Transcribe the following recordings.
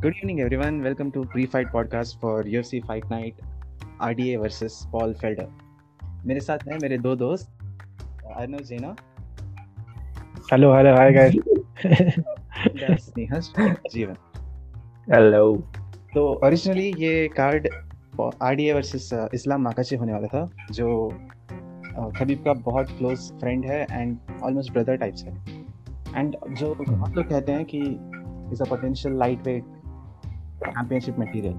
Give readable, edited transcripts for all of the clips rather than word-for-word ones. Good evening, everyone. Welcome to Pre-Fight Podcast for UFC Fight Night RDA versus Paul Felder. मेरे साथ हैं मेरे दो दोस्त Anurag Jina. Hello, hi guys. That's Neehas Jeevan. Hello. तो originally ये card RDA versus Islam Makhachev होने वाला था, जो खबीब का बहुत क्लोज फ्रेंड है एंड ऑलमोस्ट ब्रदर टाइप्स है, एंड जो हम लोग कहते हैं कि is a potential lightweight championship material.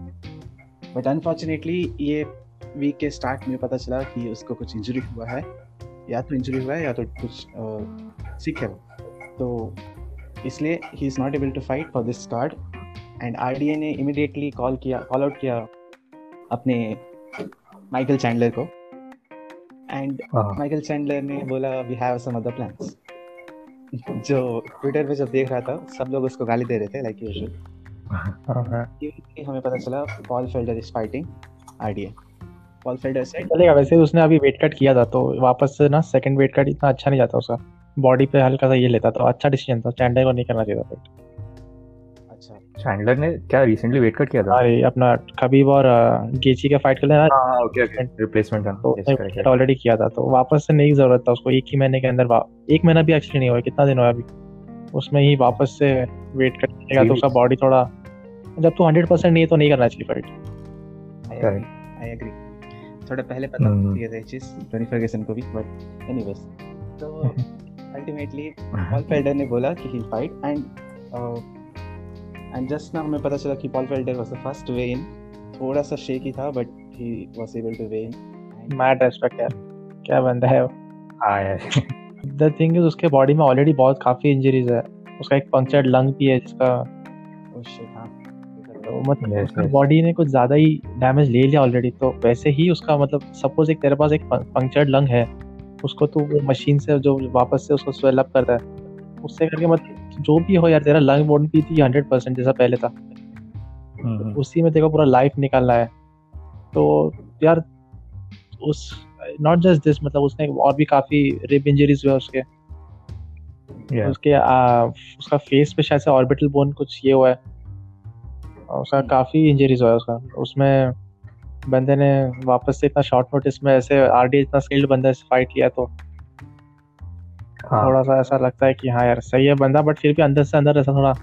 But unfortunately ये वीक के स्टार्ट में पता चला कि उसको कुछ इंजरी हुआ है, या तो कुछ सिक है वो, तो इसलिए he is not able to fight for this card. And RDA ने इमिडिएटली कॉल आउट किया अपने माइकल चैंडलर को, एंड माइकल चैंडलर ने बोला we have some other plans. जो ट्विटर पे जब देख रहा था सब लोग उसको गाली दे रहे थे, लाइक यूजुअल. हमें पता चला Paul Felder is fighting RDA. Paul Felder से चलेगा, वैसे उसने अभी वेट कट किया था, तो वापस से ना सेकंड वेट कट इतना अच्छा नहीं जाता, उसका बॉडी पे हल्का सा ये लेता, तो अच्छा डिसीजन था. चैंडलर को नहीं करना चाहिए था फाइट. अच्छा, चैंडलर ने क्या रिसेंटली वेट कट किया था? अरे अपना खबीब और गेची का फाइट कर लेना. हां ओके, रिप्लेसमेंट था, तो ऑलरेडी किया था, तो वापस से नहीं जरूरत था उसको. एक ही महीने के अंदर, एक महीना भी एक्चुअली नहीं हुआ, कितना दिन हुआ अभी, उसमें ही वापस से वेट कट किया तो उसका बॉडी थोड़ा, जब तू 100% नहीं है तो नहीं करना चाहिए फाइट. I agree. थोड़ा पहले पता होती है ये चीज टोनी फर्ग्यूसन को भी, बट एनीवेज. तो अल्टीमेटली पॉल फेल्डर ने बोला कि ही फाइट, एंड जस्ट ना हमें पता चला कि Paul Felder was the first weigh in. थोड़ा सा शेकी था but he was able to weigh in. Mad respect यार, क्या बंदा है वो. हां यार, द थिंग इज उसके बॉडी में ऑलरेडी बहुत काफी इंजरीज है. उसका एक पंक्चर्ड लंग भी है जिसका, ओह शिट. हां, मतलब बॉडी ने कुछ ज्यादा ही डैमेज ले लिया ऑलरेडी, तो वैसे ही उसका मतलब सपोज एक तेरे पास एक पंक्चर्ड लंग है, उसको तो वो मशीन से जो वापस से उसको स्वेल अप करता है, उससे करके मतलब जो भी हो यार, तेरा लंग बॉडी भी थी 100% जैसा पहले था, उसी में तेरे को पूरा लाइफ निकालना है, तो यार उस नॉट जस्ट दिस, मतलब उसने और भी काफी रिब इंजरीज हुए उसके. उसका फेस पे शायद से ऑर्बिटल बोन कुछ ये हुआ है, उसका काफ़ी इंजरीज हुआ है उसका. उसमें बंदे ने वापस से इतना शॉर्ट नोटिस में ऐसे आरडीए इतना स्किल्ड बंदा से फाइट किया, तो थोड़ा सा ऐसा लगता है कि हाँ यार सही है बंदा, बट फिर भी अंदर से अंदर ऐसा थोड़ा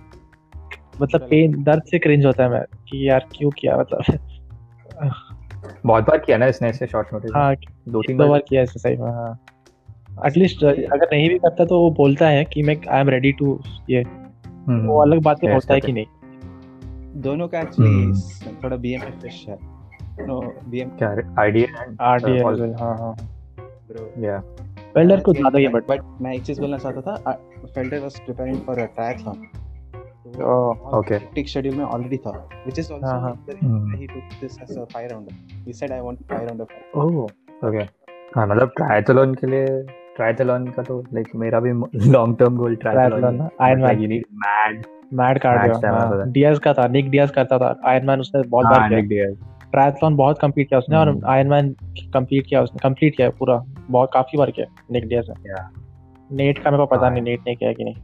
मतलब पेन, दर्द से क्रिंज होता है मैं कि यार क्यों किया, मतलब बहुत बार किया ना इसने ऐसे शॉर्ट नोटिस. हाँ, दो तीन बार किया ऐसे सही में. हाँ, एटलीस्ट अगर नहीं भी करता तो वो बोलता है कि मैं आई एम रेडी टू, ये वो अलग बातें होता है कि नहीं. दोनों का एक्चुअली थोड़ा बीएमएफ फिश है. नो बीएमएफ क्या है, आरडीए एंड आरडीए. हां ब्रो, या फेल्डर को ज्यादा ही, बट मैं एक चीज बोलना चाहता था, Felder was preparing for a triathlon. Oh okay, टिक शेड्यूल में ऑलरेडी था, which is also he took this as a 5 rounder. He said I want 5 rounder. Oh okay, हां मतलब ट्रायथलॉन के लिए, ट्रायथलॉन का तो लाइक मेरा भी लॉन्ग टर्म गोल ट्रायथलॉन है. Iron you need mad cardio. Diaz का था, निक डियाज करता था. आयरमैन उसने बहुत बार किया, ट्रायथलॉन बहुत कंप्लीट किया उसने, और आयरमैन कंप्लीट किया उसने, कंप्लीट किया पूरा, बहुत काफी बार किया निक डियाज ने. नेट का मेरे को पता नहीं नेट ने किया कि नहीं,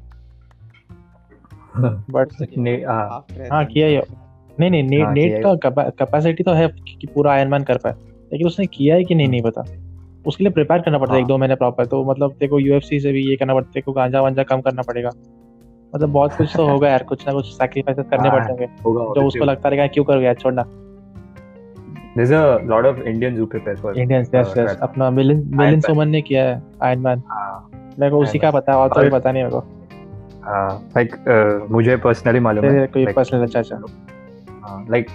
बट हाँ किया ही. नहीं, नेट का कैपेसिटी तो है कि पूरा आयरमैन कर पाए, लेकिन उसने किया है कि नहीं पता. उसके लिए प्रिपेयर करना पड़ता है 1-2 महीने प्रॉपर, तो मतलब तेरे को यूएफसी से भी ये करना पड़ता है, तेरे को गांजा वांजा कम करना पड़ेगा, मतलब बहुत कुछ तो होगा यार, कुछ ना कुछ सैक्रिफाइसेस करने पड़ेंगे, जो उसको लगता रहेगा क्यों करोगे यार छोड़ना. There is a lot of Indians who prepare for Indians. Yes, अपना मिलिन सोमन ने किया है आयरमैन. मेरे को उसी का पता है, और तो भी पता नहीं मेरे को. लाइक मुझे पर्सनली मालूम है, कोई पर्सनल. अच्छा, लाइक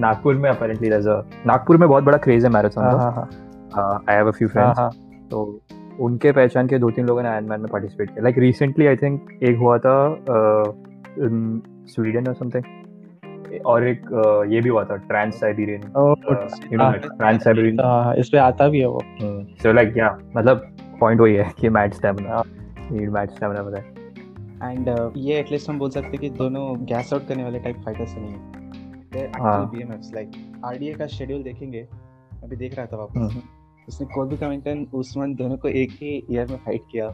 नागपुर में apparently there is a, Nagpur में बहुत बड़ा क्रेज है मैराथन का. I have a few friends, तो उनके पहचान के 2-3 लोगों ने आयरमैन में पार्टिसिपेट किया. लाइक रिसेंटली आई थिंक एक हुआ था स्वीडन और समथिंग, और एक ये भी हुआ था trans Siberian, you know trans Siberian, इस पे आता भी है वो. सो लाइक या मतलब पॉइंट वही है कि match stamina, need match stamina पता है. एंड ये एटलीस्ट हम बोल सकते हैं कि दोनों गैस आउट करने वाले टाइप फाइटर्स नहीं है. They actually BMFs like RDA का शेड्यूल देखेंगे, अभी देख रहा था वापस, उसने कोई भी कमेंटन उस्मान दोनों को एक ही ईयर में फाइट किया,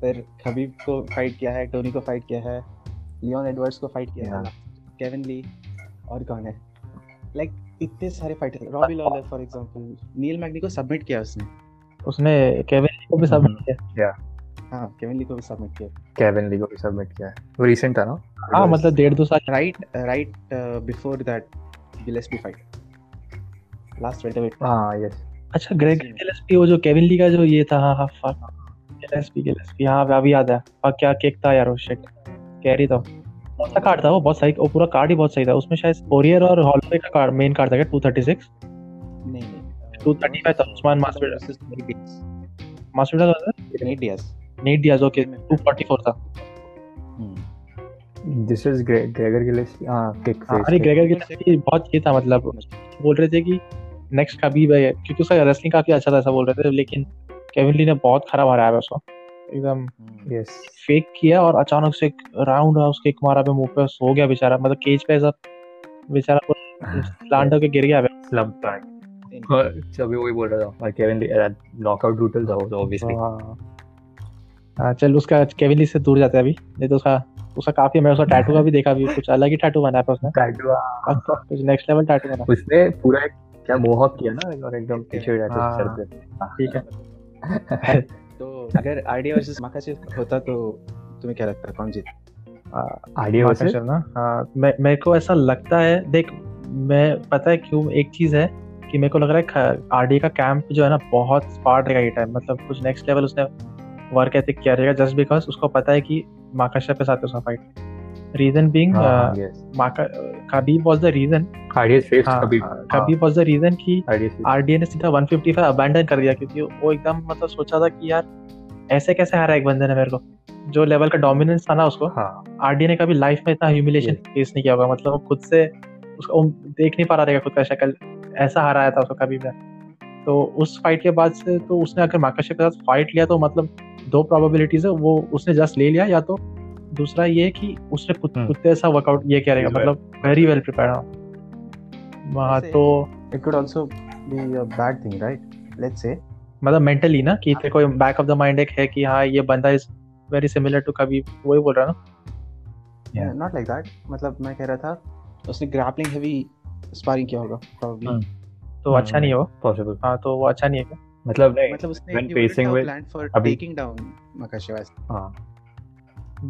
फिर खबीब को फाइट किया है, टोनी को फाइट किया है, लियोन एडवर्ड्स को फाइट किया है, केविन ली और कौन है, लाइक इतने सारे fighter, Robbie Lawler for example, Neil Magny को सबमिट किया उसने केविन ली को भी सबमिट किया। हाँ, केविन ली को भी सबमिट किया। वो रीसेंट था ना? हाँ, मतलब 1.5-2 साल right before that Gillespie fight, last welterweight. हाँ, यस। अच्छा, ग्रेगर गिलेस्पी, वो जो केविन ली का जो ये था। हाँ, फक गिलेस्पी। हाँ, अभी याद है। क्या केक था यार, वो शिट कैरी था, बहुत सा कार्ड था वो, बहुत सही। वो पूरा कार्ड ही बहुत सही था। उसमें शायद पोरियर और हॉलवे का कार्ड, मेन कार्ड था क्या? 236 नहीं 235 था। उस्मान मास्विडाल था, नेट डियाज। ओके, 244 था। This is Gregor Gillespie. हां, किक फेस। अरे ग्रेगर गिलेस्पी बहुत ये था, मतलब बोल रहे थे कि नेक्स्ट खबीब है, क्योंकि उसका रेसलिंग काफी अच्छा था, ऐसा बोल रहे थे। लेकिन केविन ली ने बहुत खराब हराया है उसको, एकदम यस फेक किया और अचानक से एक राउंड उसके एक मारा पे मुंह पे सो गया बेचारा, मतलब केज पे ऐसा बेचारा लैंड होके गिर गया स्लम टाइम। और अभी वही बोल रहा था, केविन ली नॉकआउट ब्रूटल था वो ऑब्वियसली। हां, चल उसका केविन ली से दूर जाते हैं अभी, नहीं तो उसका काफी, मैं उसका टैटू का भी देखा, भी कुछ अलग ही टैटू बना है उसने, टैटू नेक्स्ट लेवल टैटू बना उसने पूरा, एक क्या मोहक किया ना, और एकदम पीछे टैटू सर पे। ठीक है। तो अगर आरडीए वर्सेस मखाचेव होता तो तुम्हें क्या लगता है कौन जीत? आरडीए वर्सेस ना? हाँ, मेरे को ऐसा लगता है। देख, मैं पता है क्यों, एक चीज़ है कि मेरे को लग रहा है आरडीए का कैंप जो है ना, बहुत स्मार्ट रहेगा ये टाइम, मतलब कुछ नेक्स्ट लेवल उसने वर्क एथिक किया रहेगा, जस्ट बिकॉज उसको पता है कि मखाचेव के साथ उसका fight, reason being Khabib was the reason, Khabib was the reason कि आरडीए ने सीधा 155 अबैंडन कर दिया, क्योंकि वो एकदम, मतलब सोचा था कि यार ऐसे कैसे हारा एक बंदे ने, मेरे को जो लेवल का डोमिनेंस था ना उसको। आरडीए ने कभी लाइफ में इतना ह्यूमिलेशन फेस नहीं किया होगा, मतलब वो खुद से उसको देख नहीं पा रहा रहेगा, खुद का शक्ल ऐसा हराया था उसको खबीब ने। तो उस फाइट के बाद से तो उसने अगर मखाचेव के साथ फाइट लिया तो मतलब दो प्रोबेबिलिटीज है, वो उसने जस्ट ले लिया, या तो दूसरा ये कि उसने कुत्ते ऐसा वर्कआउट ये क्या रहेगा, मतलब वेरी वेल प्रिपेयर्ड। वहाँ तो it could also be a bad thing, right? Let's say मतलब मेंटली ना, कि तेरे को बैक ऑफ द माइंड एक है कि हाँ ये बंदा is very similar to Khabib, वही बोल रहा ना, नॉट लाइक दैट। मतलब मैं कह रहा था उसने ग्रैपलिंग हेवी स्पारिंग किया होगा प्रोबब्ली, तो अच्छा नहीं है वो पॉसिबल। हाँ, तो वो अच्छा नहीं है क्या, मतलब उसने facing with plan for taking down Makhachev. हां,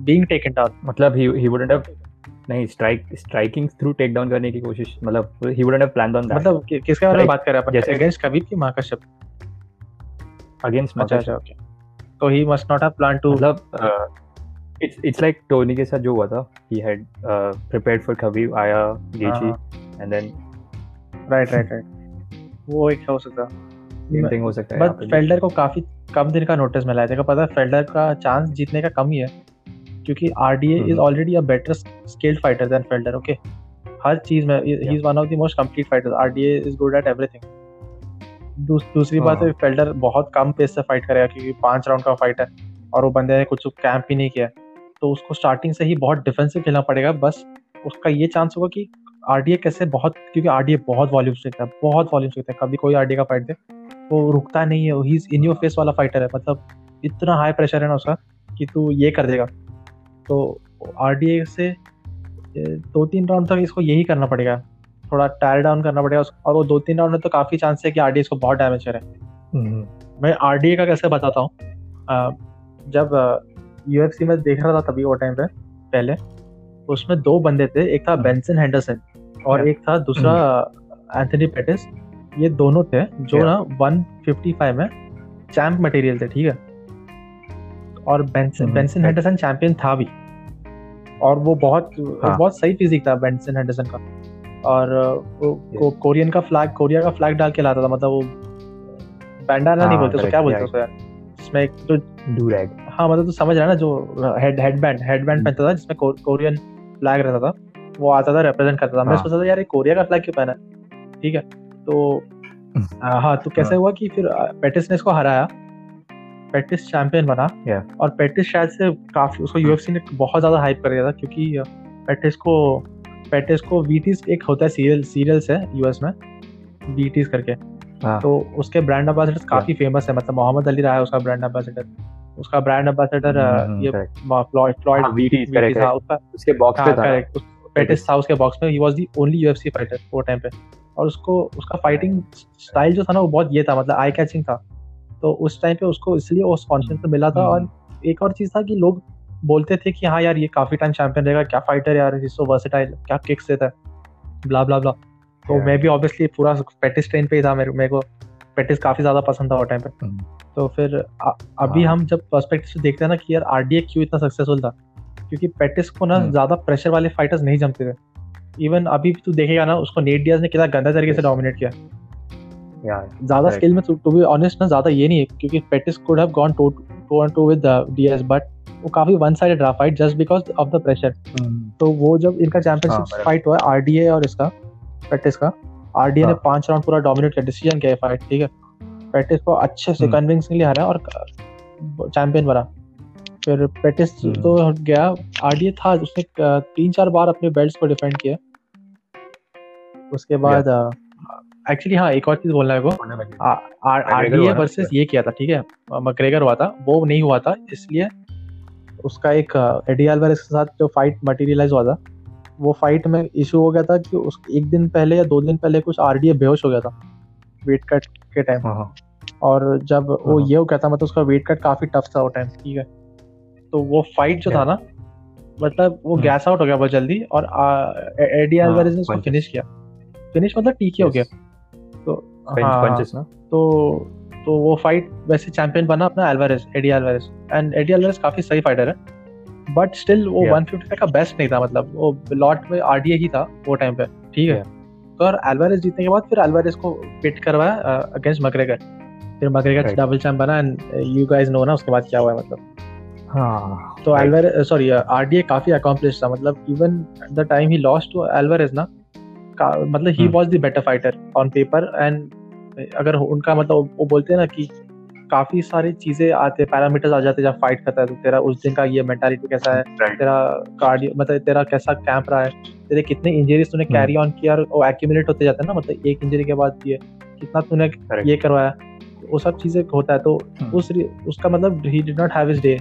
being taken down, मतलब he wouldn't have नहीं striking through takedown करने की कोशिश, मतलब he wouldn't have planned on that। मतलब किसके बारे में बात कर रहे हैं अपन? against खबीब की मखाचेव? against मखाचेव, तो he must not have planned to, मतलब it's like Tony के साथ जो हुआ था, he had prepared for Khabib, आया गेची and then right वो एक हो सकता same thing हो सकता है। बट फेल्डर को काफी कम दिन का नोटिस मिला है, देखो पता है फेल्डर का चांस जीतने का कम ही है, क्योंकि RDA is already a better skilled fighter than Felder, okay? हर चीज में he is one of the most complete fighters. RDA is good at everything. दूसरी बात है, Felder बहुत कम पेस से फाइट करेगा, क्योंकि 5 राउंड का फाइट है और वो बंदे ने कुछ कैंप ही नहीं किया, तो उसको स्टार्टिंग से ही बहुत डिफेंसिव खेलना पड़ेगा। बस उसका ये चांस होगा कि RDA कैसे बहुत, क्योंकि RDA बहुत वॉल्यूम देता है, कभी कोई RDA का फाइट दे वो रुकता नहीं है, he is in your face वाला फाइटर है, मतलब इतना हाई प्रेशर है ना उसका कि तू ये कर देगा। तो RDA से 2-3 राउंड तक इसको यही करना पड़ेगा, थोड़ा टायर डाउन करना पड़ेगा, और वो 2-3 राउंड में तो काफ़ी चांस है कि RDA इसको बहुत डैमेज करे। मैं RDA का कैसे बताता हूँ, जब UFC में देख रहा था तभी, वो टाइम पे पहले उसमें 2 बंदे थे, एक था बेंसन हैंडरसन और एक था दूसरा एंथनी पेटिस। ये दोनों थे जो ना 155 में चैम्प मटेरियल थे, ठीक है? और बेंसन हैंडरसन चैंपियन था भी, और वो बहुत सही फिजिक था बेंसन हैंडरसन का, और वो कोरिया का फ्लैग डाल के लाता था, मतलब वो बैंडाना नहीं बोलते उसको, क्या बोलते उसको यार, इसमें एक तो डूरैग। हाँ, मतलब तो समझ रहा है ना, जो हेडबैंड पहनता था जिसमें कोरियन फ्लैग रहता था, वो आता था रिप्रेजेंट करता था। मैं सोचता था यार ये कोरिया का फ्लैग क्यों पहना है, ठीक है? तो हाँ, तो कैसे हुआ कि फिर पेटिस ने इसको हराया, पेटिस चैंपियन बना। और पेटिस शायद से काफी, उसको UFC ने बहुत ज्यादा हाइप कर दिया था, क्योंकि पेटिस को वीटीज एक होता है सीरियल्स है यूएस में, वीटीज करके। तो उसके ब्रांड एम्बेसडर काफी फेमस है, मतलब मोहम्मद अली रहा है उसका ब्रांड एम्बेसडर, पेटिस था उसके बॉक्स में, he was the only UFC fighter वो टाइम पे, और उसको उसका फाइटिंग स्टाइल जो था ना वो बहुत ये था, मतलब आई कैचिंग था, तो उस टाइम पे उसको इसलिए वो स्पॉन्सर तो मिला था। और एक और चीज़ था कि लोग बोलते थे कि हाँ यार ये काफ़ी टाइम चैंपियन रहेगा, क्या फाइटर यार, सो वर्सेटाइल, क्या किक्स देता है, ब्ला ब्ला ब्ला। तो मैं भी ऑब्वियसली पूरा पेटिस ट्रेन पे ही था, मेरे को पेटिस काफ़ी ज़्यादा पसंद था वो टाइम पे। तो फिर अभी हम जब पर्सपेक्टिव से देखते हैं ना कि यार आरडीए क्यों इतना सक्सेसफुल था, क्योंकि पेटिस को ना ज़्यादा प्रेशर वाले फाइटर्स नहीं जमते थे। इवन अभी तू देखेगा ना उसको नेट डियाज ने कितना गंदा तरीके से डोमिनेट किया, ज़्यादा स्केल में, टू बी ऑनेस्ट ना ज़्यादा ये नहीं है, क्योंकि Pettis could have gone 2-2 with Diaz, but वो काफ़ी वन साइडेड रहा fight just because of the pressure. तो वो जब इनका चैंपियनशिप फाइट हुआ आरडीए और इसका पेटिस का, आरडीए ने 5 राउंड पूरा डोमिनेट किया, डिसीजन किया फाइट, ठीक है, पेटिस को अच्छे से कन्विंसिंगली हारा और चैंपियन बना। फिर पेटिस तो गया, आरडीए था, उसने 3-4 बार अपने बेल्ट्स को डिफेंड किया। उसके बाद एक्चुअली हाँ एक और चीज़ बोलना है, वो आरडीए वर्सेस ये किया था, ठीक है, मैकग्रेगर हुआ था, वो नहीं हुआ था इसलिए उसका एक एडी अल्वारेज के साथ जो फाइट मटेरियलाइज हुआ था, वो फाइट में इशू हो गया था कि उस एक दिन पहले या 2 दिन पहले कुछ आरडीए बेहोश हो गया था वेट कट के टाइम, और जब वो ये हो गया था मतलब उसका वेट कट काफ़ी टफ था वो टाइम, ठीक है, तो वो फाइट जो था ना मतलब वो गैस आउट हो गया बहुत जल्दी, और एडी अल्वारेज ने उसको फिनिश किया, फिनिश मतलब टीके हो गया, तो वो फाइट वैसे चैंपियन बना अपना Alvarez, Eddie Alvarez, and Eddie Alvarez काफ़ी सही फाइटर है, बट स्टिल वो 155 का बेस्ट नहीं था, मतलब वो लॉट में आरडीए ही था वो टाइम पे, ठीक है। और अल्वारेज जीतने के बाद फिर अल्वारेज को पिट करवाया अगेंस्ट मैकग्रेगर, फिर मैकग्रेगर डबल चैंप बना, एंड यू गाइस नो ना उसके बाद क्या हुआ मतलब। हाँ तो अल्वारेज सॉरी आरडीए काफ़ी अकॉम्प्लिश था, मतलब even the time he lost to Alvarez ना, मतलब he was the better fighter on paper, and अगर उनका मतलब वो बोलते हैं ना कि काफ़ी सारी चीज़ें आते, पैरामीटर्स आ जाते जब फाइट करता है, तो तेरा उस दिन का ये मेंटालिटी कैसा है, तेरा कार्डियो मतलब तेरा कैसा कैंप रहा है, तेरे कितने इंजरीज तूने कैरी ऑन किया, और वो एक्यूमुलेट होते जाते हैं ना, मतलब एक इंजरी के बाद ये कितना तूने ये करवाया, वो सब चीज़ें होता है। तो उसका मतलब he did not have his day,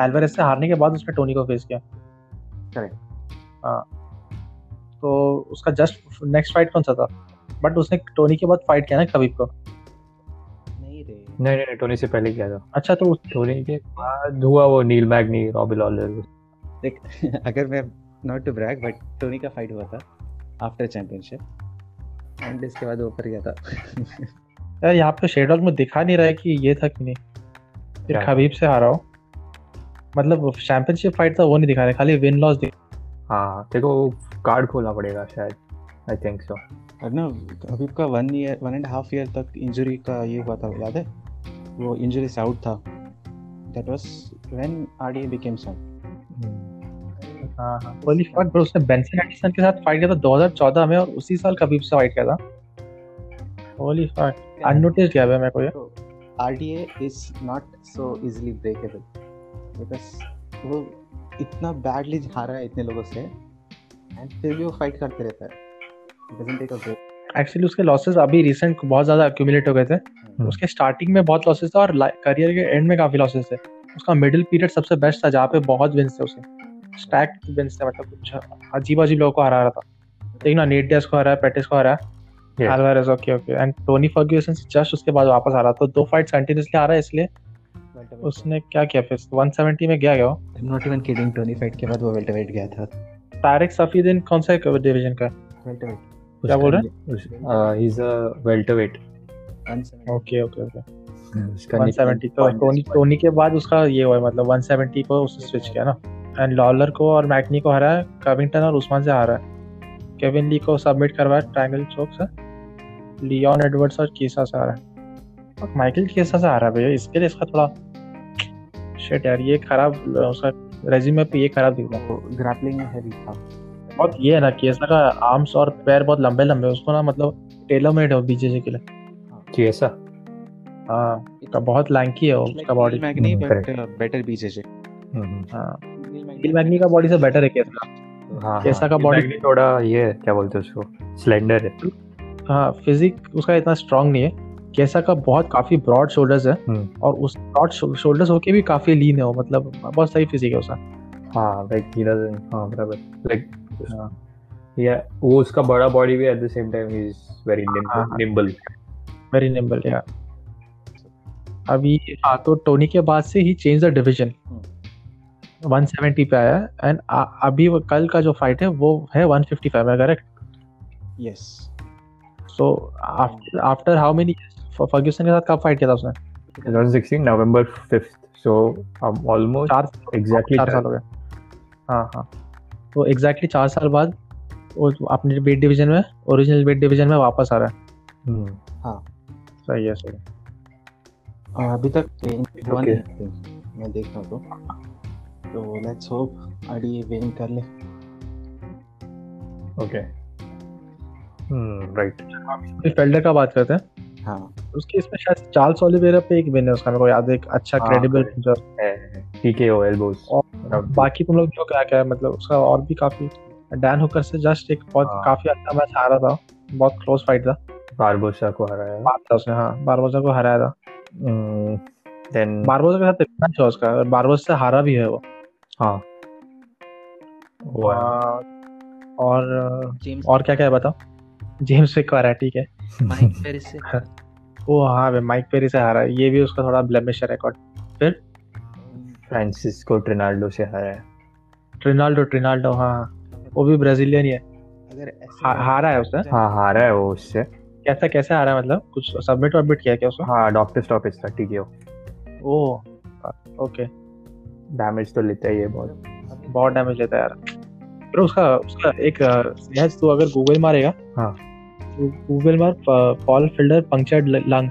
Alvarez से हारने के बाद उसने टोनी को फेस किया, करेक्ट, हाँ। तो उसका जस्ट नेक्स्ट फाइट कौन सा था, बट उसने टोनी के बाद फाइट किया ना खबीब को, नहीं टोनी से पहले किया था, अच्छा तो टोनी के बाद हुआ वो नील मैग्नी रॉबी लॉलर, देख अगर मैं not to brag but Tony का फाइट हुआ था आफ्टर चैंपियनशिप, एंड इसके बाद वो कर गया था। यार यहाँ पे शेडोल में दिखा नहीं रहा है कि ये था कि नहीं, फिर खबीब से हारा हो, मतलब चैंपियनशिप फाइट था वो नहीं दिखा रहा, खाली विन लॉस दिख, हाँ देखो कार्ड खोलना पड़ेगा शायद, आई थिंक सो, और ना खबीब का 1.5 ईयर तक इंजरी का ये हुआ था, याद है वो इंजरी से आउट था, that was when RDA became champion. हां हां होली फक ब्रो, उसने बेंसन हेंडरसन के साथ फाइट किया था 2014 में, और उसी साल खबीब से फाइट किया था, होली फक अननोटिस गया है मेरे को ये। RDA is not so easily breakable, because वो इतना बैडली हारा है इतने लोगों से, एंड फिर भी वो फाइट करते रहता है, एक्चुअली उसके लॉसेस अभी रिसेंट बहुत ज़्यादा एक्यूमुलेट हो गए थे, उसके स्टार्टिंग में बहुत लॉसेस था और करियर के एंड में काफ़ी लॉसेस थे, उसका मिडिल पीरियड सबसे बेस्ट था जहाँ पे बहुत विंस थे, उसके स्टैक विंस थे, मतलब कुछ अजीब अजीब लोगों को हरा रहा था, लेकिन ना नेट डियाज को हरा है, पेटिस को हरा है, Alvarez okay and Tony Ferguson just उसके बाद वापस आ रहा, तो 2 फाइट्स कंटिन्यूसली आ रहा है, इसलिए उसने क्या किया फिर 170 में गया, I am not even kidding, Tony fight के बाद वो वेल्टरवेट गया था। तारिक सफीउद्दीन कौन सा डिवीजन का वेल्टरवेट, क्या बोल रहा है, he is a welterweight, okay उसका 170, तो टोनी के बाद उसका ये हुआ, मतलब 170 को उसने स्विच किया ना, एंड लॉलर को और मैकनी को हरा है, कविंगटन और उस्मान से हारा है, केविन ली को सबमिट करवाया ट्रायंगल चोक से, लियोन एडवर्ड्स और कीसा से हारा है, और माइकल कीसा से हारा है भैया, इसके लिए इसका थोड़ा शिट यार, ये खराब उसका रेज्यूमे पे ये खराब दिख रहा है, ग्रैपलिंग में हैवी था बहुत, ये है ना केसा का आर्म्स और पैर बहुत लंबे लंबे, उसको ना मतलब टेलरमेड है बीजेजे के लिए केसा, हाँ उसका बहुत लैंकी है उसका body, Magny but better BJJ, हाँ मैग्नी का बॉडी से बेटर है केसा, हाँ केसा का बॉडी थोड़ा ये क्या बोलते हैं उसको स्लेंडर है, हाँ फिजिक उसका इतना स्ट्रांग नहीं है, केसा का बहुत काफ़ी ब्रॉड शोल्डर्स है, और उस ब्रॉड शोल्डर्स होके भी काफ़ी लीन है वो, मतलब बहुत सही फिजिक है उसका, हाँ लाइक ही डजंट, हाँ बराबर लाइक या वो उसका बड़ा बॉडी भी at the same time he is very nimble very nimble या अभी हाँ तो टोनी के बाद से ही चेंज द डिवीजन 170 पे आया एंड अभी कल का जो फाइट है वो है 155 में correct yes so after how many Ferguson के साथ कब फाइट किया था उसने 2016 नवंबर 5th सो ऑलमोस्ट एग्जैक्टली 4 साल हो गए हाँ हाँ तो एग्जैक्टली 4 साल बाद वो अपने वेट डिवीजन में ओरिजिनल वेट डिवीजन में वापस आ रहा है हाँ सही है सही अभी तक मैं देख रहा हूँ तो लेट्स होप आरडीए विन कर ले ओके राइट फेल्डर का बात करते हैं हाँ उसके इसमें शायद चार्ल्स ओलिवेरा पे एक विन है उसका मेरे को याद है एक अच्छा क्रेडिबल है टीकेओ एल्बोस बाकी तुम लोग जो क्या है मतलब उसका और भी काफी डैन हुकर से जस्ट एक बहुत काफी अच्छा मैच हारा था बहुत क्लोज फाइट था बारबोसा को हराया था उसने हाँ बारबोसा को हराया था देन बारबोसा के साथ इतना अच्छा उसका बारबोसा से हारा भी है वो हाँ और क्या क्या है बताओ जेम्स विक हारा ठीक है माइक पेरी से वो हाँ भाई माइक पेरी से हारा ये भी उसका थोड़ा ब्लेमिश है रिकॉर्ड फिर फ्रांसिस्को ट्रिनाल्डो से हारा है ट्रिनाल्डो हाँ वो भी ब्राजीलियन ही है हारा है उसने हाँ हारा है वो उससे कैसा कैसे हारा मतलब कुछ सबमिट सबमिट किया क्या उसने हाँ डॉक्टर स्टॉपेज था टीकेओ ओह ओके डैमेज तो लेता ही है बहुत डैमेज लेता है यार फिर उसका एक मैच तो अगर गूगल मारेगा हाँ गूगल मार पॉल फिल्डर पंक्चर्ड लंग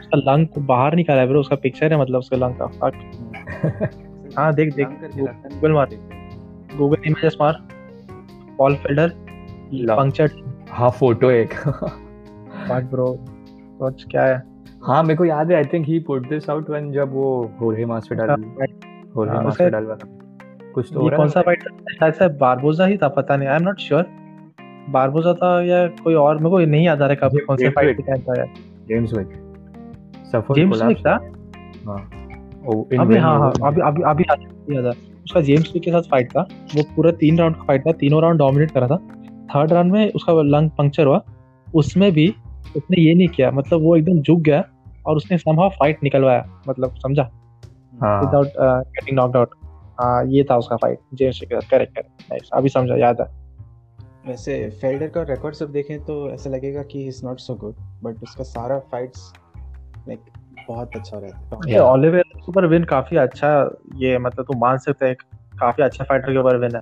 उसका लंग को बाहर निकाला है फिर उसका पिक्चर है मतलब उसका लंग का फक हाँ देख गूगल इमेजेस मार पॉल फिल्डर पंक्चर्ड हाँ फोटो एक बट ब्रो सोच क्या है हाँ मेरे को याद है I think he put this out when जब वो होर्हे मास्विडाल वाला कुछ तो हो रहा है कौन सा फाइट शायद से बारबोजा ही था पता नहीं I am not sure Barboza था या कोई और मेरे को नहीं याद आ रहा कब कौन सा फाइट था यार जेम्स विक था हां अभी याद आ उसका जेम्स विक के साथ फाइट था वो पूरा 3 राउंड का फाइट था तीनों राउंड डोमिनेट करा था 3rd राउंड में उसका लंग पंक्चर हुआ उसमें भी उसने ये नहीं किया मतलब वो एकदम झुक गया और उसने समहाउ फाइट निकलवाया मतलब समझा विदाउट गेटिंग नॉक्ड आउट ये था उसका फाइट जेम्स विक के साथ करेक्ट नाइस अभी समझा याद है वैसे फेल्डर का रिकॉर्ड सब देखें तो ऐसा लगेगा कि he is not so good but उसका सारा फाइट्स लाइक बहुत अच्छा रहता है ओलिवेरा के ऊपर विन काफी अच्छा ये मतलब तू मान सकते हैं काफी अच्छा फाइटर के ऊपर विन है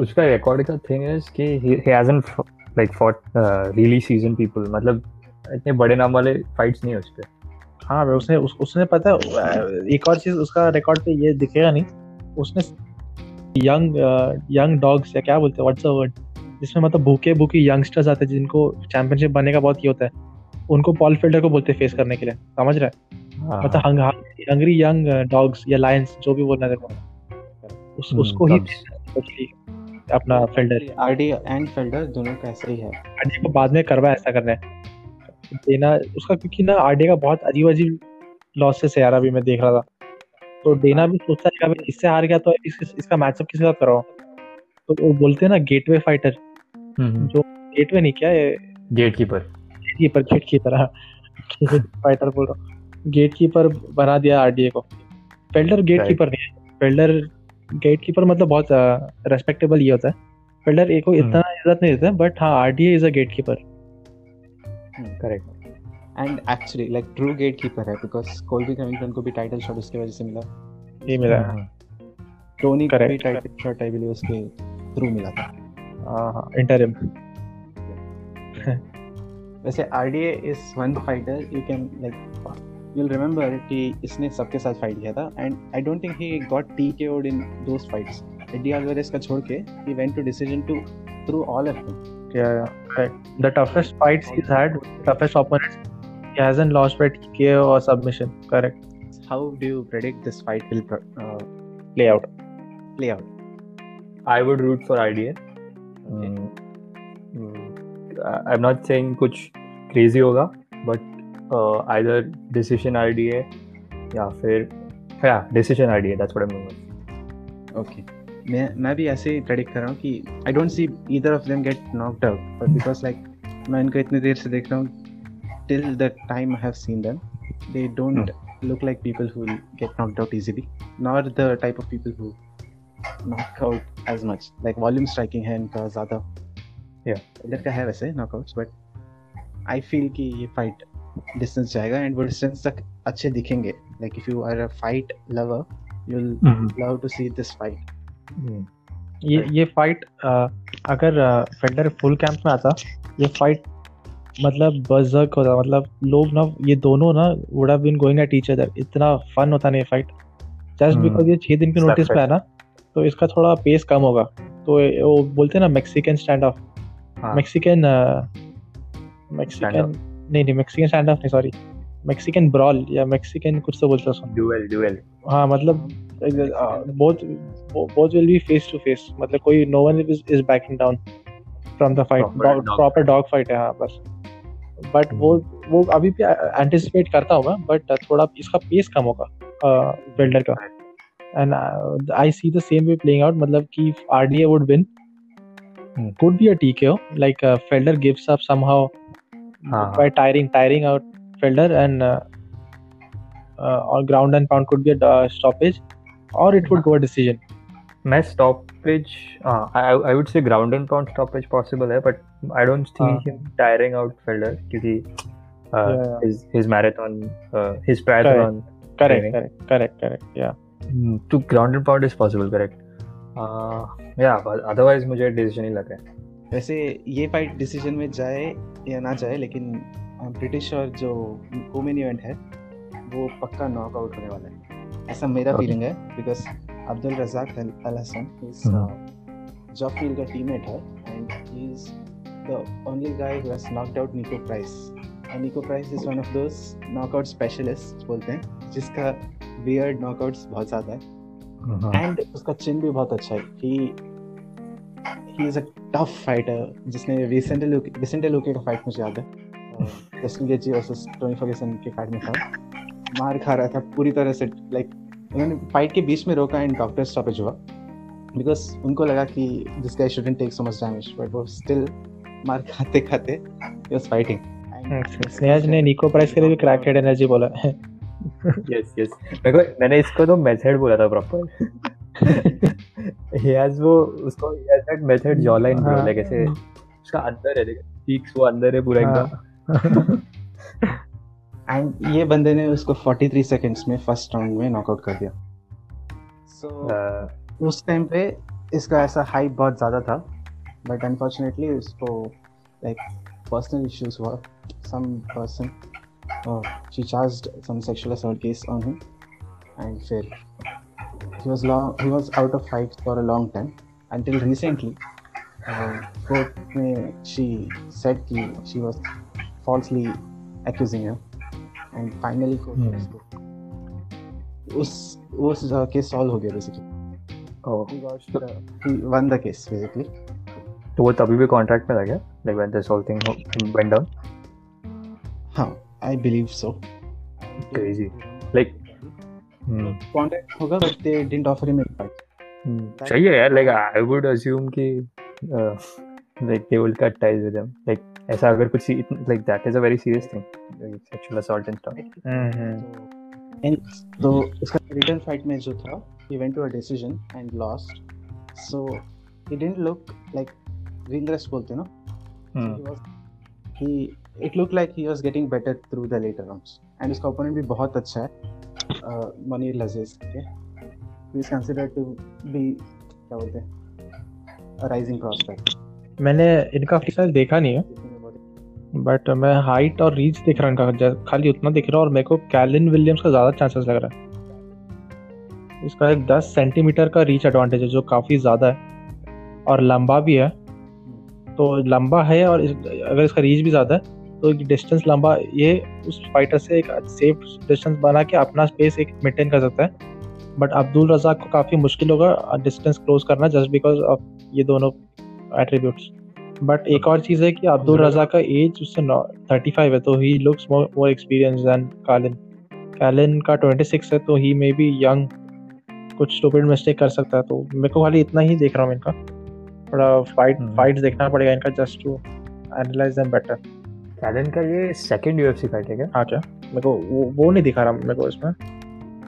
उसका रिकॉर्ड का थिंग इज कि he hasn't like fought really season people मतलब इतने बड़े नाम वाले फाइट्स नहीं है उसपे हाँ भाई उसने पता एक और चीज उसका रिकॉर्ड पे ये दिखेगा नहीं उसने यंग डॉग्स या क्या बोलते हैं व्हाट्स द वर्ड जिसमें मतलब भूखे यंगस्टर्स आते हैं जिनको चैंपियनशिप बनने का बहुत ये होता है उनको पॉल फिल्डर को बोलते फेस करने के लिए समझ रहा है मतलब हंगरी यंग डॉग्स या लायंस जो भी बोलना है उसको ही अपना फिल्डर आरडी एंड फिल्डर दोनों का ऐसा ही है आरडी को बाद में करवा ऐसा करना है देना उसका क्योंकि ना आरडी का बहुत अजीब अजीब लॉसेस है यार अभी मैं देख रहा था तो देना भी सोचता है कि इससे हार गया तो इसका मैचअप किसके साथ कराओ तो वो बोलते हैं ना गेटवे फाइटर जो गेटवे नहीं क्या गेटकीपर पर गेट की तरह फाइटर बोल रहा हूँ गेटकीपर बना दिया आरडीए को फिल्डर गेटकीपर नहीं है फिल्डर गेटकीपर मतलब बहुत रेस्पेक्टेबल ये होता है फिल्डर एक को इतना इज्जत नहीं देता बट हाँ RDA is a gatekeeper correct and actually like true gatekeeper है बिकॉज़ कोल्बी कमिंगटन को भी टाइटल शॉट उसके वजह से मिला टोनी को भी टाइटल शॉट आई बिलीव उसके थ्रू मिला था हां इंटरिम वैसे RDA is one fighter you can like you will remember कि इसने सबके साथ फाइट किया था and I don't think he got TKO'd in those fights Eddie Alvarez का छोड़ के he went to decision to through all of them या correct the toughest fights he had toughest opponents he hasn't lost by TKO और submission correct how do you predict this fight will play out I would root for RDA I am not saying कुछ crazy होगा but either decision RDA या फिर decision RDA that's what I am doing okay मैं भी ऐसे ही predict कर रहा हूँ कि I don't see either of them get knocked out, but because like मैं इनको इतनी देर से देख रहा हूँ, till the time I have seen them they don't look like people who will get knocked out easily, nor the type of people who knock out as much, like volume striking है इनका ज़्यादा, इधर का है वैसे knockouts, but I feel कि ये fight distance जाएगा and वो distance तक अच्छे दिखेंगे, like if you are a fight lover, you'll love to see this fight. ये fight अगर Felder full camp में आता, ये fight मतलब बजर्क होता, मतलब लोग ना ये दोनों ना would have been going at each other, इतना फन होता नहीं फाइट, जस्ट बिकॉज ये 6 दिन के नोटिस पे है ना, तो इसका थोड़ा पेस कम होगा, तो वो बोलते हैं ना Mexican stand off, Mexican stand off नहीं, सॉरी मैक्सिकन ब्रॉल या मैक्सिकन कुछ तो बोलते हैं, ड्यूएल हाँ, मतलब both will be face to face, मतलब कोई no one is backing down from the fight, proper dog fight है हाँ बस, बट वो अभी भी एंटिसिपेट करता हूँ मैं, बट थोड़ा इसका पेस कम होगा Felder का, and I see the same way playing out, मतलब कि RDA would win, could be a TKO, like Felder gives up somehow by tiring out Felder, and ground and pound could be a stoppage, और it would go a decision. मैं stoppage, I would say ground and pound stoppage possible है, but I don't see him tiring out Felder क्योंकि his marathon, his triathlon. Correct, yeah. तो ground and pound is possible, correct. Yeah, but otherwise मुझे decision ही लग रहा है. वैसे ये fight decision में जाए या ना जाए, लेकिन I'm pretty sure जो co-main event है, वो पक्का knockout होने वाला है. ऐसा मेरा feeling है, because Abdul Razak Al-Hassan is Jopfield का teammate है, and he is the only guy who has knocked out Niko Price, and Niko Price is one of those knockout specialists बोलते हैं, जिसका weird knockouts बहुत ज़्यादा है, and उसका chin भी बहुत अच्छा है, he is a tough fighter, जिसने Vicente Luque का fight मुझे याद है, Dustin Poirier versus Tony Ferguson के fight में था, मार खा रहा था पूरी तरह से, like उन्होंने फाइट के बीच में रोका एंड डॉक्टर स्टॉपेज हुआ, बिकॉज उनको लगा कि this guy shouldn't take so much damage, but वो स्टिल मार खाते खाते ही वाज फाइटिंग। स्नेहज ने निको प्राइस के लिए भी क्रैकेड एनर्जी बोला है। यस मैंने इसको तो मेथड बोला था प्रॉपर, ही हैज वो उसको he has that method jaw line bro, like ऐसे उसका अंदर है, देखो चीक्स वो अंदर है पूरा एकदम, एंड ये बंदे ने उसको 43 सेकंड्स में फर्स्ट राउंड में नॉकआउट कर दिया। सो उस टाइम पे इसका ऐसा हाइप बहुत ज़्यादा था, बट अनफॉर्चुनेटली उसको लाइक पर्सनल इश्यूज हुआ, some person she charged some sexual assault case on him, and फिर he was out of fight for a long time until recently court में शी सेड कि she was falsely accusing him, and finally उस case solve हो गया basically, he won the case basically, तो वो तभी भी कॉन्ट्रैक्ट में था क्या, like when this whole thing went down? हाँ, I believe so. Crazy, like contract होगा, but they didn't offer him any fight. चाहिए यार, like I would assume कि like they will cut ties with him, like ऐसा अगर कुछ like that is a very serious thing, like sexual assault and stuff. And तो इसका return fight में जो था, he went to a decision and lost, so he didn't look like ring rust बोलते ना, it looked like he was getting better through the later rounds, and उसका opponent भी बहुत अच्छा है, Munir Lazez, he is considered to be क्या बोलते हैं a rising prospect. मैंने इनका फिसल देखा नहीं है, बट मैं हाइट और रीच देख रहा हूँ इनका, खाली उतना दिख रहा है, और मेरे को कैलिन विलियम्स का ज़्यादा चांसेस लग रहा है, इसका एक 10 सेंटीमीटर का रीच एडवांटेज है जो काफ़ी ज़्यादा है, और लंबा भी है, तो लंबा है और अगर इसका रीच भी ज़्यादा है तो डिस्टेंस लंबा, ये उस फाइटर से एक सेफ डिस्टेंस बना के अपना स्पेस एक मेंटेन कर सकता है, बट अब्दुल रज़ाक को काफ़ी मुश्किल होगा डिस्टेंस क्लोज करना, जस्ट बिकॉज ऑफ ये दोनों एट्रीब्यूट्स। बट एक और चीज़ है कि अब्दुल रज़ा का एज उससे 35 है, तो he looks more experience than Kalin का 26 है, तो ही मे बी यंग कुछ स्टूपिड मिस्टेक कर सकता है। तो मेरे को खाली इतना ही देख रहा हूँ, इनका थोड़ा फाइट देखना पड़ेगा इनका just to analyse them better. कैलन का ये सेकंड यूएफसी फाइट है क्या? हाँ क्या? मेरे को वो नहीं दिखा रहा मेरे को इसमें,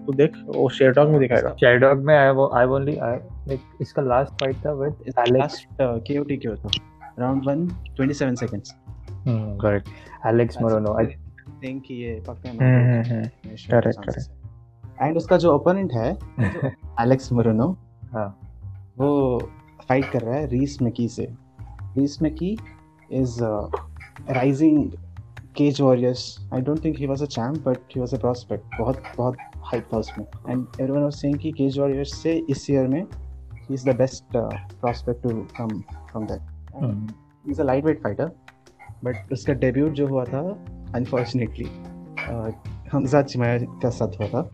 तो देख वो शेयरडॉग में दिखाएगा। शेयरडॉग में आई इसका लास्ट फाइट था विद एलेक्स केओटी के होता round 1 27 seconds correct Alex Morono I think ये पक्का है करेक्ट एंड उसका जो ओपोनेंट है एलेक्स मोरोनो हां वो फाइट कर रहा है रीस मकी से। रीस McKee is rising Cage Warriors. I don't think he was a champ but he was a prospect. बहुत बहुत हाइप था उसमें एंड एवरीवन वाज सेइंग कि केज वॉरियर्स से इस ईयर में he is the best prospect to come from that. He is a lightweight fighter but उसका debut जो हुआ था अनफॉर्चुनेटली हमजा चिमाया का साथ हुआ था।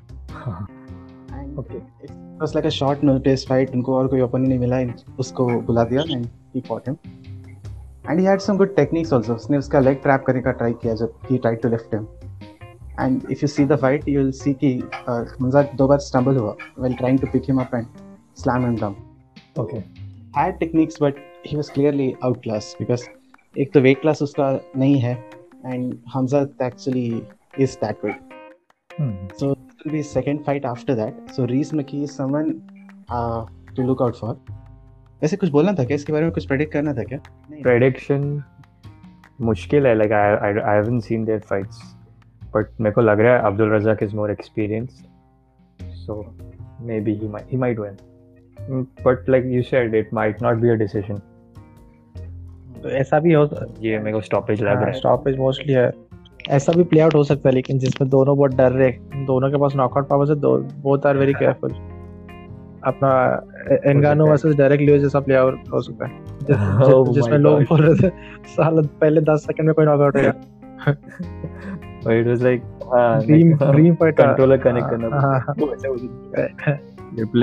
ओके बस like a short notice fight, उनको और कोई ओपन नहीं मिला, उसको बुला दिया and he fought him and he had some good techniques also. उसने उसका leg trap करने का try किया जब he tried to lift him and if you see the fight you will see कि हमजा दो बार stumble हुआ while trying to pick him up and slam him down. Okay had techniques but he was clearly outclassed because एक तो weight class उसका नहीं है and Hamza actually is that weight. So it will be second fight after that. So Reese Maki is someone to look out for. वैसे कुछ बोलना था क्या इसके बारे में? कुछ प्रेडिक्ट करना था क्या? प्रेडिक्शन मुश्किल है, like I haven't seen their fights but मेरे को लग रहा है Abdul Razak is more experienced so may be he might win but like you said it might not be a decision. तो ऐसा भी हो, ये मेरे को स्टॉपेज लग रहा है, स्टॉपेज मोस्टली है। ऐसा भी प्ले आउट हो सकता है लेकिन जिसमें दोनों बहुत डर रहे, दोनों के पास नॉकआउट पावर्स है, बोथ आर वेरी केयरफुल। अपना एनगानो वर्सेस डायरेक्ट लियो जैसा प्ले आउट हो सकता है जिसमें लोग बोल रहे थे साल पहले 10 सेकंड में कोई नॉकआउट हो गया। और it was like dream fighter controller connect करना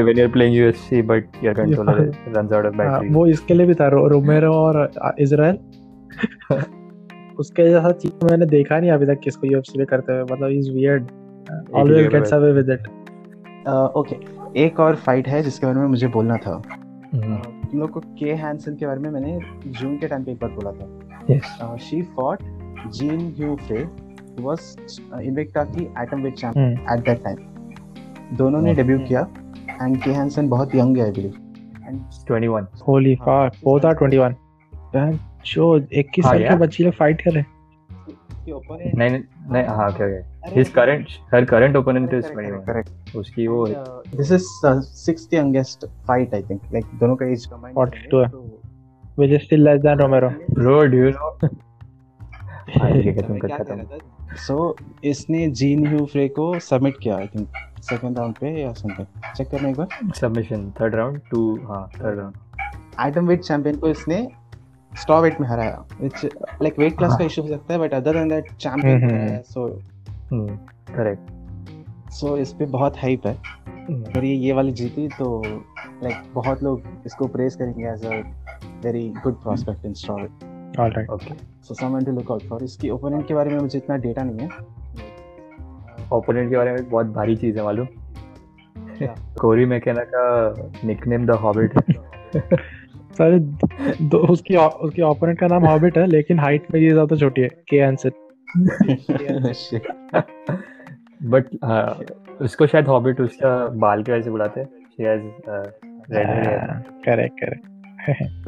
when you're playing UFC but your controller runs out of battery। वो इसके लिए भी था रोमेरो और इजराइल उसके जैसा चीज मैंने देखा नहीं अभी तक किसको UFC में करते हुए। मतलब is weird always gets away with it. Okay एक और फाइट है जिसके बारे में मुझे बोलना था। तुम लोग को के हैंसन के बारे में मैंने जून के टाइम पे एक बार बोला था। She fought Jinh Yu Frey was Invicta की atomweight champion at that time. दोनों ने डेब्यू किया एंड के हैंसन बहुत यंग है I believe and 21 holy fuck both are 21 and शो 21 साल के बच्चे लोग फाइट कर रहे हैं। नहीं नहीं हाँ क्या है his current her current opponent is correct उसकी वो this is 6th youngest fight I think like दोनों का एज कंबाइंड 42 है which is still less than Romero bro do you know I ये खत्म करता हूं। सो इसने जीन ह्यू फ्रे को सबमिट किया आई थिंक सेकंड राउंड पे या समथिंग चेक करना एक बार सबमिशन थर्ड राउंड टू हां third round item wait champion को इसने स्टॉ वेट में हराया व्हिच लाइक वेट क्लास का इशू हो सकता है but other than that champion है सो करेक्ट। सो इस पे बहुत हाइप है अगर ये वाली जीती तो लाइक बहुत लोग इसको प्रेज करेंगे as a very good prospect in straw weight. Alright okay so someone to look out for. इसकी ओपोनेंट के बारे में मुझे इतना डेटा नहीं है। ओपोनेंट के बारे में बहुत भारी चीज है मालूम कोरी मैकेना का निकनेम द हॉबिट सारे दो उसकी ओपोनेंट का नाम हॉबिट है लेकिन हाइट में ये ज्यादा छोटी है के एंसन बट उसको शायद हॉबिट उसका बाल के वजह से बुलाते हैं। She has red hair correct correct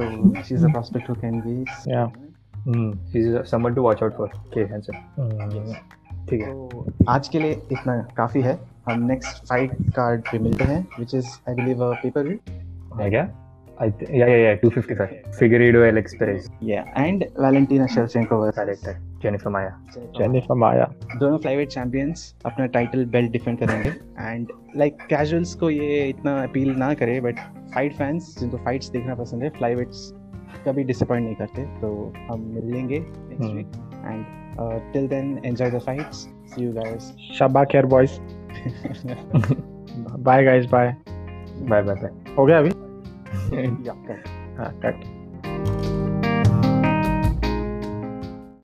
तो she is a prospect who can be या she is someone to watch out for Kay Hansen. ठीक है तो आज के लिए इतना काफी है। हम नेक्स्ट फाइट कार्ड पे मिलते हैं which is I believe a pay per view है क्या? Yeah, 255. Figueiredo Alex Perez. Yeah, and Valentina Shevchenko was selected. Jennifer Maya. दोनों flyweight champions अपना title belt defend करेंगे and like casuals को ये इतना appeal ना करे but fight fans जिनको fights देखना पसंद है flyweights कभी disappoint नहीं करते तो हम मिलेंगे next week and till then enjoy the fights. See you guys. Shabak here boys. Bye guys, bye. Bye. हो गया अभी? Yeah, cut.